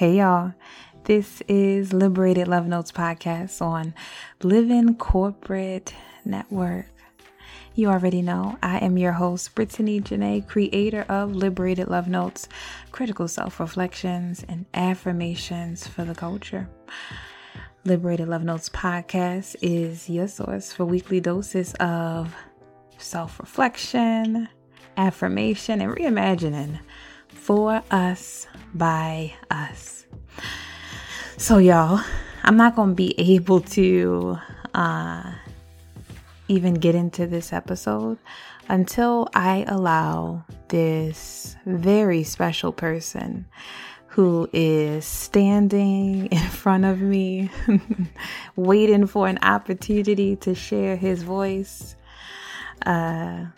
Hey y'all, this is Liberated Love Notes podcast on Living Corporate Network. You already know I am your host, Brittany Janae, creator of Liberated Love Notes, critical self-reflections and affirmations for the culture. Liberated Love Notes podcast is your source for weekly doses of self-reflection, affirmation, and reimagining. For us, by us. So y'all, I'm not going to be able to even get into this episode until I allow this very special person who is standing in front of me, waiting for an opportunity to share his voice. I'm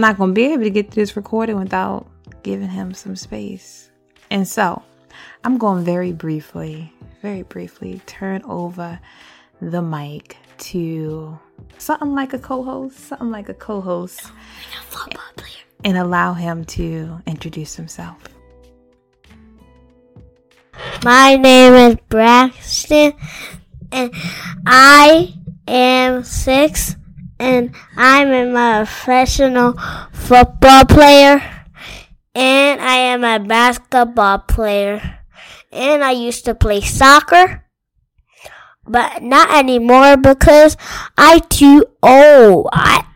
not going to be able to get through this recording without giving him some space. And so I'm going very briefly turn over the mic to something like a co-host and allow him to introduce himself. My name is Braxton and I am 6 and I'm a professional football player. And I am a basketball player. And I used to play soccer. But not anymore because I'm too old. I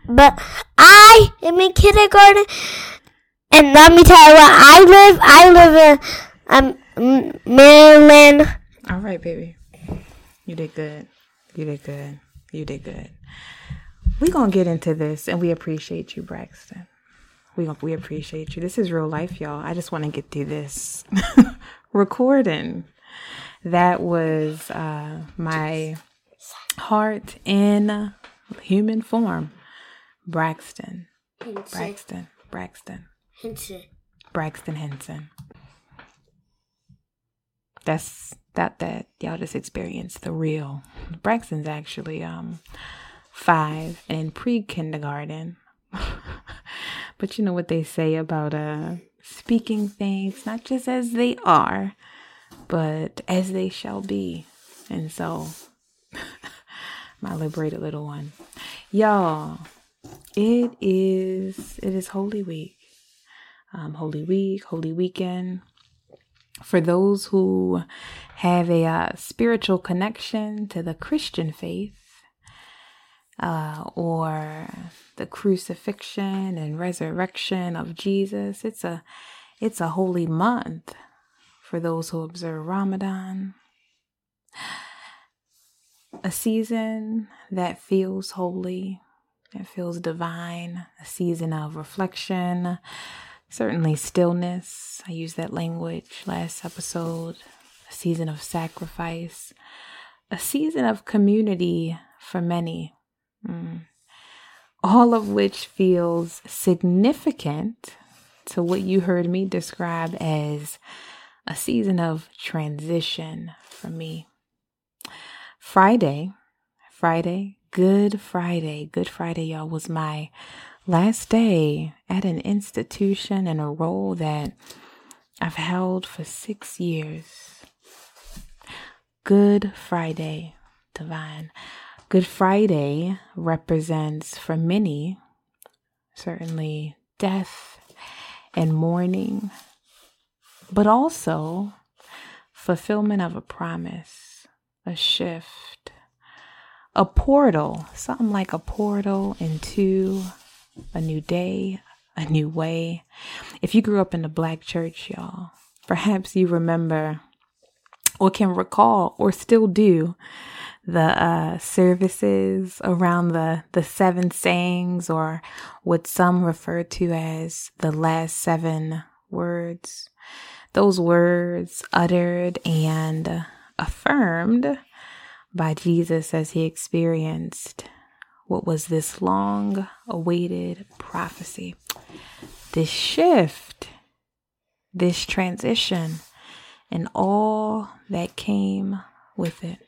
am in kindergarten. And let me tell you where I live. I live in Maryland. All right, baby. You did good. We're going to get into this. And we appreciate you, Braxton. We appreciate you. This is real life, y'all. I just want to get through this recording. That was my heart in human form. Braxton Henson. That's that y'all just experienced the real. Braxton's actually 5 and in pre-kindergarten. But you know what they say about speaking things, not just as they are, but as they shall be. And so, my liberated little one. Y'all, it is Holy Week. Holy Weekend. For those who have a spiritual connection to the Christian faith, or the crucifixion and resurrection of Jesus. It's a holy month for those who observe Ramadan. A season that feels holy, that feels divine, a season of reflection, certainly stillness. I used that language last episode. A season of sacrifice, a season of community for many. All of which feels significant to what you heard me describe as a season of transition for me. Good Friday, y'all, was my last day at an institution and a role that I've held for 6 years. Good Friday, divine. Good Friday represents for many, certainly death and mourning, but also fulfillment of a promise, a shift, a portal, something like a portal into a new day, a new way. If you grew up in the Black church, y'all, perhaps you remember or can recall or still do the services around the seven sayings, or what some refer to as the last 7 words. Those words uttered and affirmed by Jesus as he experienced what was this long awaited prophecy, this shift, this transition, and all that came with it.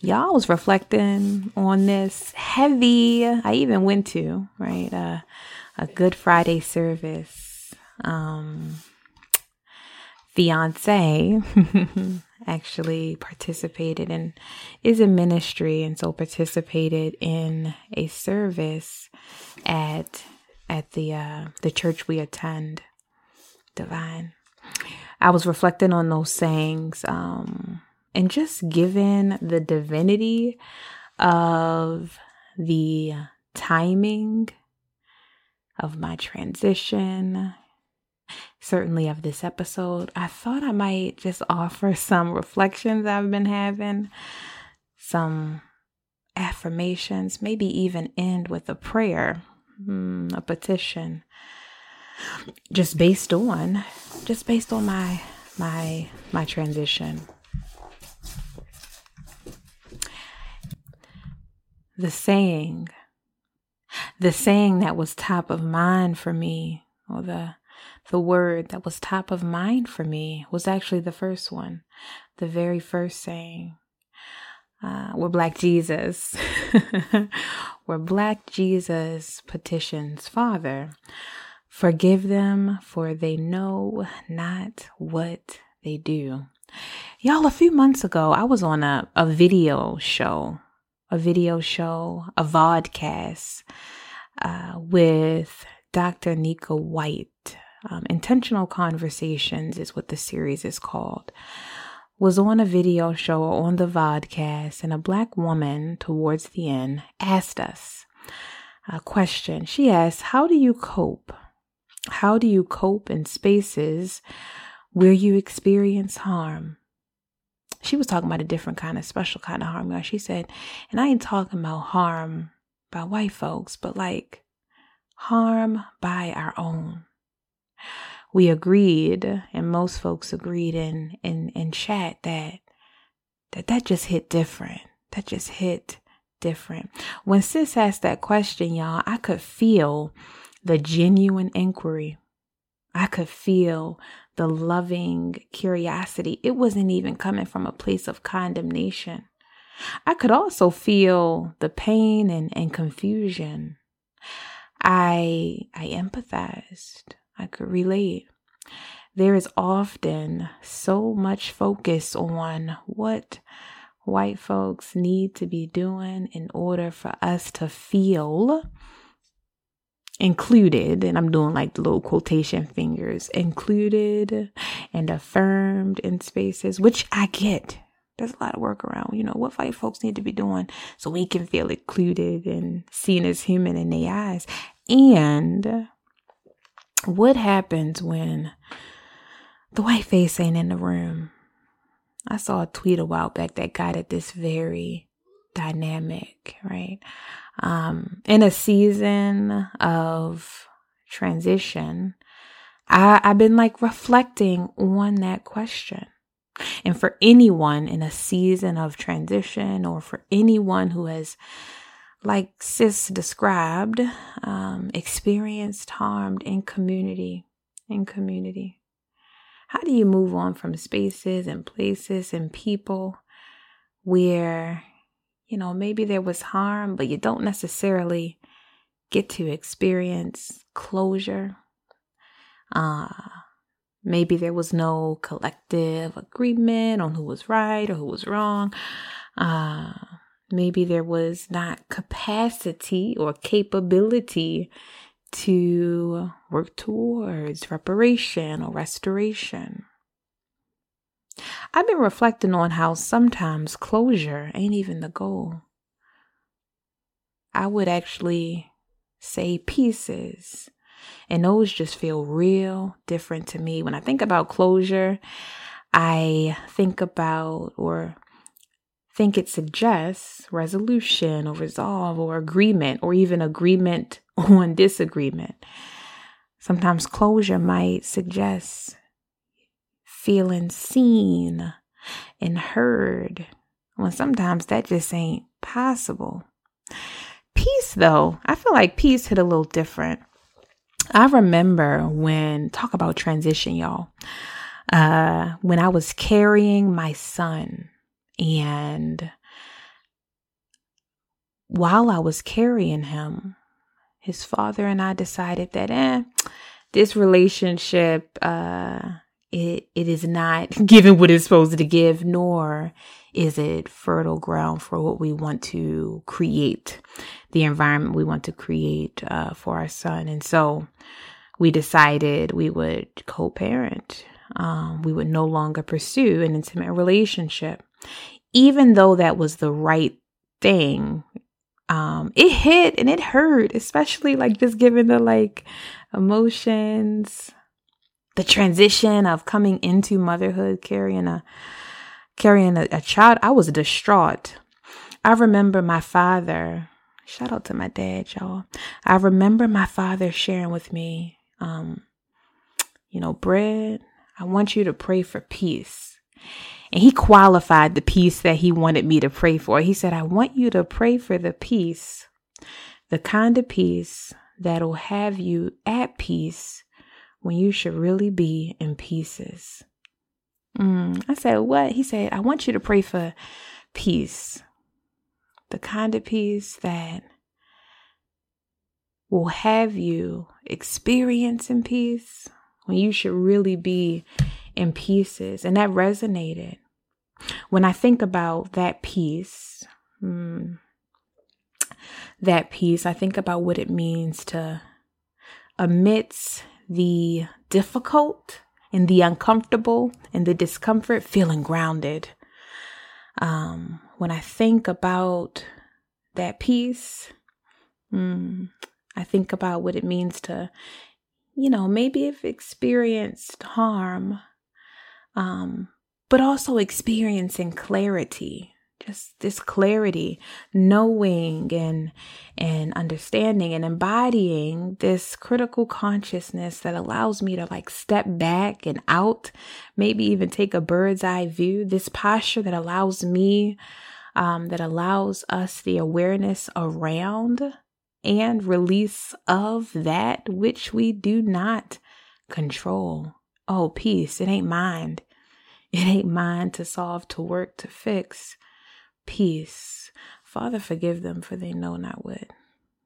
Y'all, was reflecting on this heavy. I even went to a Good Friday service fiance actually participated in, is a ministry, and so participated in a service at the church we attend, Divine. I was reflecting on those sayings, and just given the divinity of the timing of my transition, certainly of this episode, I thought I might just offer some reflections I've been having, some affirmations, maybe even end with a prayer, a petition, just based on my transition. The saying that was top of mind for me, or the word that was top of mind for me, was actually the first one, the very first saying. Where Black Jesus petitions Father, forgive them, for they know not what they do. Y'all, a few months ago, I was on a video show, a vodcast with Dr. Nika White. Intentional Conversations is what the series is called. Was on a video show on the vodcast, and a Black woman towards the end asked us a question. She asked, how do you cope? How do you cope in spaces where you experience harm? She was talking about a different kind of special kind of harm. She said, and I ain't talking about harm by white folks, but like harm by our own. We agreed, and most folks agreed in chat that just hit different. That just hit different. When sis asked that question, y'all, I could feel the genuine inquiry. I could feel the loving curiosity. It wasn't even coming from a place of condemnation. I could also feel the pain and confusion. I empathized. I could relate. There is often so much focus on what white folks need to be doing in order for us to feel included, and I'm doing like the little quotation fingers, included and affirmed in spaces, which I get. There's a lot of work around, what white folks need to be doing so we can feel included and seen as human in their eyes. And what happens when the white face ain't in the room? I saw a tweet a while back that got at this very dynamic, right? In a season of transition, I've been like reflecting on that question. And for anyone in a season of transition, or for anyone who has, like sis described, experienced harm in community. How do you move on from spaces and places and people where, maybe there was harm, but you don't necessarily get to experience closure? Maybe there was no collective agreement on who was right or who was wrong. Maybe there was not capacity or capability to work towards reparation or restoration. I've been reflecting on how sometimes closure ain't even the goal. I would actually say pieces, and those just feel real different to me. When I think about closure, I think about, or think it suggests, resolution or resolve or agreement, or even agreement on disagreement. Sometimes closure might suggest feeling seen and heard, when sometimes that just ain't possible. Peace, though, I feel like peace hit a little different. I remember when, talk about transition, y'all, when I was carrying my son. And while I was carrying him, his father and I decided that this relationship It is not given what it's supposed to give, nor is it fertile ground for what we want to create, the environment we want to create for our son. And so we decided we would co-parent. We would no longer pursue an intimate relationship, even though that was the right thing. It hit and it hurt, especially like just given the like emotions, the transition of coming into motherhood, carrying a child. I was distraught. I remember my father, shout out to my dad, y'all. I remember my father sharing with me, Brett, I want you to pray for peace. And he qualified the peace that he wanted me to pray for. He said, I want you to pray for the peace, the kind of peace that'll have you at peace when you should really be in pieces. I said, what? He said, I want you to pray for peace, the kind of peace that will have you experience in peace when you should really be in pieces. And that resonated. When I think about that peace, I think about what it means to, amidst the difficult and the uncomfortable and the discomfort, feeling grounded. When I think about that peace, I think about what it means to, maybe if experienced harm, but also experiencing clarity, just this clarity, knowing and understanding and embodying this critical consciousness that allows me to like step back and out, maybe even take a bird's eye view, this posture that allows me, that allows us the awareness around and release of that which we do not control. Oh, peace, it ain't mine. It ain't mine to solve, to work, to fix. Peace. Father, forgive them, for they know not what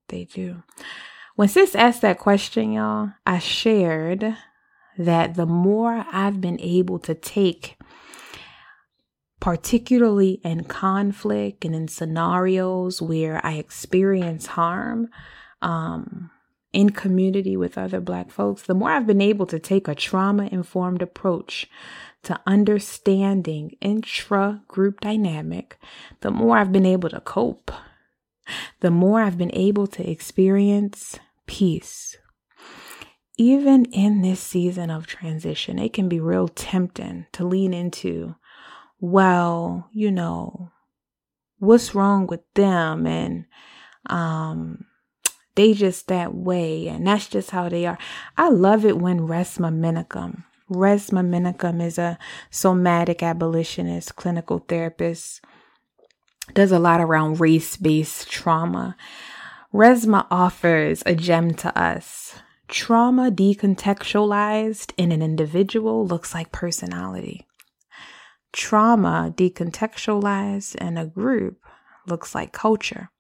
they do. When sis asked that question, y'all, I shared that the more I've been able to take, particularly in conflict and in scenarios where I experience harm, in community with other Black folks, the more I've been able to take a trauma-informed approach to understanding intra-group dynamic, the more I've been able to cope, the more I've been able to experience peace. Even in this season of transition, it can be real tempting to lean into, well, what's wrong with them? And, they just that way, and that's just how they are. I love it when Resmaa Menakem is a somatic abolitionist, clinical therapist, does a lot around race-based trauma. Resmaa offers a gem to us. Trauma decontextualized in an individual looks like personality. Trauma decontextualized in a group looks like culture.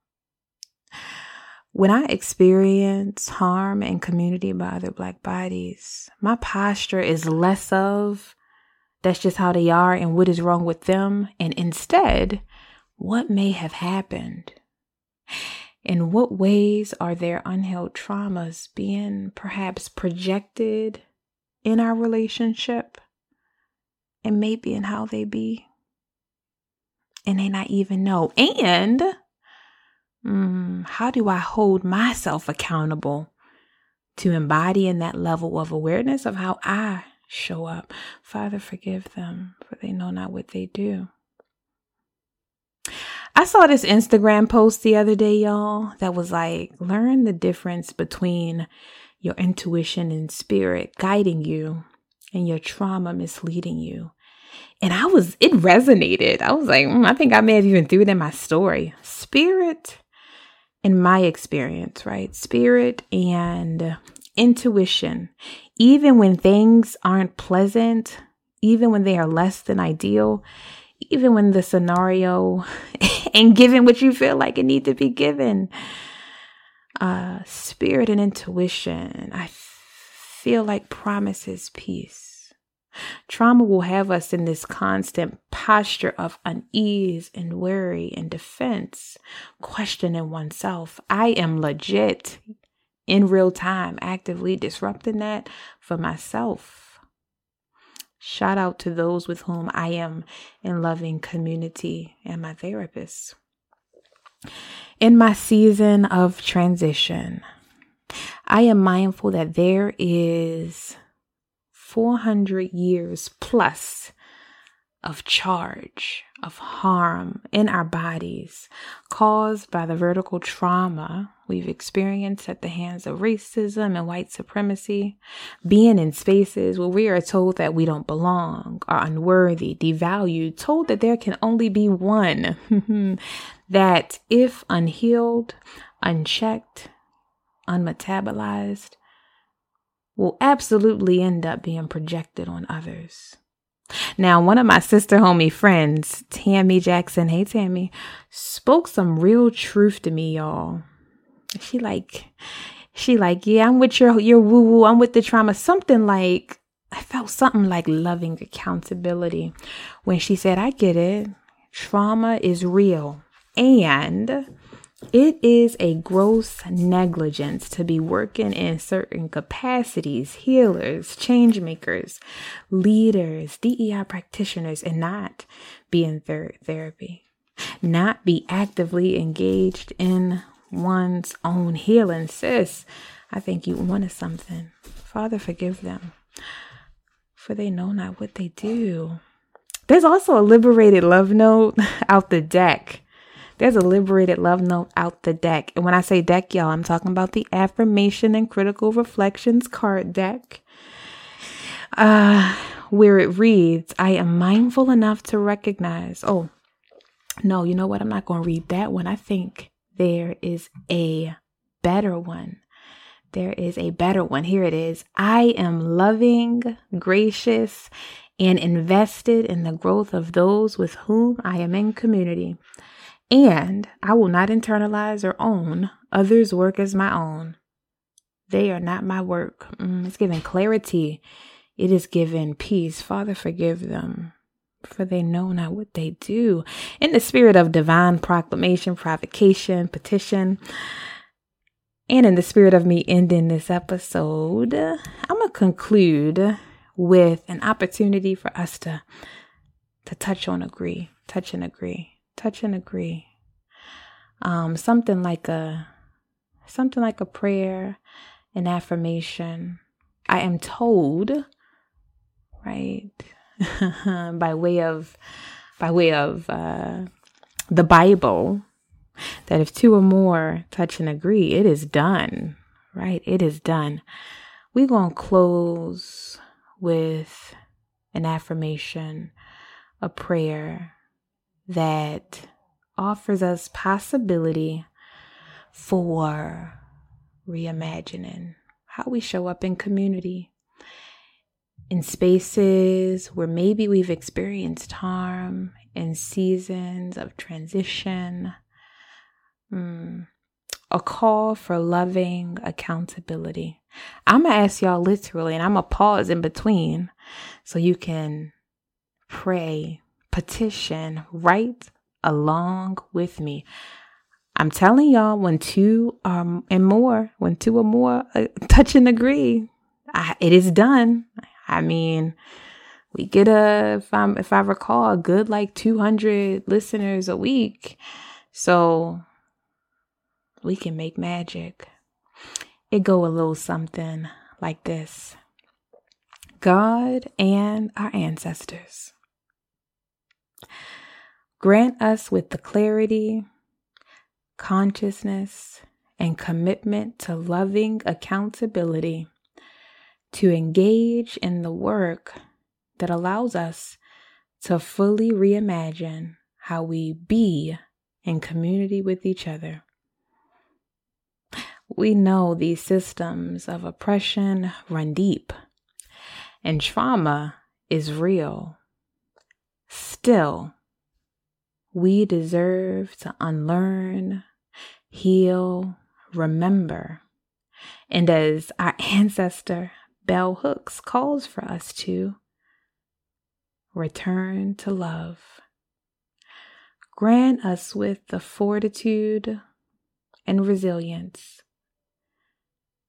When I experience harm in community by other Black bodies, my posture is less of that's just how they are and what is wrong with them, and instead, what may have happened? In what ways are their unhealed traumas being perhaps projected in our relationship and maybe in how they be? And they not even know. And how do I hold myself accountable to embodying that level of awareness of how I show up? Father, forgive them, for they know not what they do. I saw this Instagram post the other day, y'all, that was like, learn the difference between your intuition and spirit guiding you and your trauma misleading you. And it resonated. I was like, I think I may have even threw it in my story. Spirit, in my experience, right? Spirit and intuition, even when things aren't pleasant, even when they are less than ideal, even when the scenario ain't given what you feel like it need to be given. Spirit and intuition, I feel like promises peace. Trauma will have us in this constant posture of unease and worry and defense, questioning oneself. I am legit in real time, actively disrupting that for myself. Shout out to those with whom I am in loving community and my therapist. In my season of transition, I am mindful that there is 400 years plus of charge, of harm in our bodies caused by the vertical trauma we've experienced at the hands of racism and white supremacy, being in spaces where we are told that we don't belong, are unworthy, devalued, told that there can only be one, that if unhealed, unchecked, unmetabolized, will absolutely end up being projected on others. Now, one of my sister homie friends, Tammy Jackson, hey Tammy, spoke some real truth to me, y'all. She like, yeah, I'm with your woo-woo, I'm with the trauma. Something like, I felt something like loving accountability when she said, I get it. Trauma is real. And it is a gross negligence to be working in certain capacities, healers, change makers, leaders, DEI practitioners, and not be in therapy, not be actively engaged in one's own healing. Sis, I think you wanted something. Father, forgive them, for they know not what they do. There's also a liberated love note out the deck. There's a liberated love note out the deck. And when I say deck, y'all, I'm talking about the affirmation and critical reflections card deck, where it reads, I am mindful enough to recognize. Oh, no, you know what? I'm not going to read that one. I think there is a better one. There is a better one. Here it is. I am loving, gracious, and invested in the growth of those with whom I am in community. And I will not internalize or own others' work as my own. They are not my work. It's given clarity. It is given peace. Father, forgive them, for they know not what they do. In the spirit of divine proclamation, provocation, petition, and in the spirit of me ending this episode, I'm going to conclude with an opportunity for us to touch and agree. Something like a prayer, an affirmation. I am told, right, by way of the Bible, that if two or more touch and agree, it is done, right? It is done. We're going to close with an affirmation, a prayer, that offers us possibility for reimagining how we show up in community, in spaces where maybe we've experienced harm, in seasons of transition, a call for loving accountability. I'm going to ask y'all literally, and I'm going to pause in between so you can pray, petition right along with me. I'm telling y'all, when two or more touch and agree, it is done. I mean, we get if I recall, a good like 200 listeners a week. So we can make magic. It go a little something like this. God and our ancestors, grant us with the clarity, consciousness, and commitment to loving accountability to engage in the work that allows us to fully reimagine how we be in community with each other. We know these systems of oppression run deep, and trauma is real. Still, we deserve to unlearn, heal, remember, and as our ancestor Bell Hooks calls for us to, return to love. Grant us with the fortitude and resilience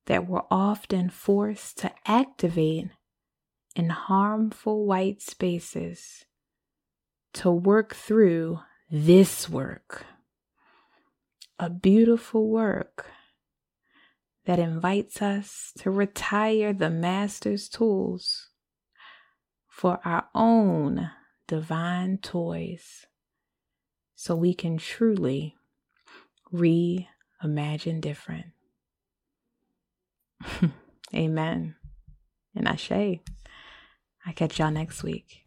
that we're often forced to activate in harmful white spaces to work through this work, a beautiful work that invites us to retire the master's tools for our own divine toys so we can truly reimagine different. Amen. And Ashe. I'll catch y'all next week.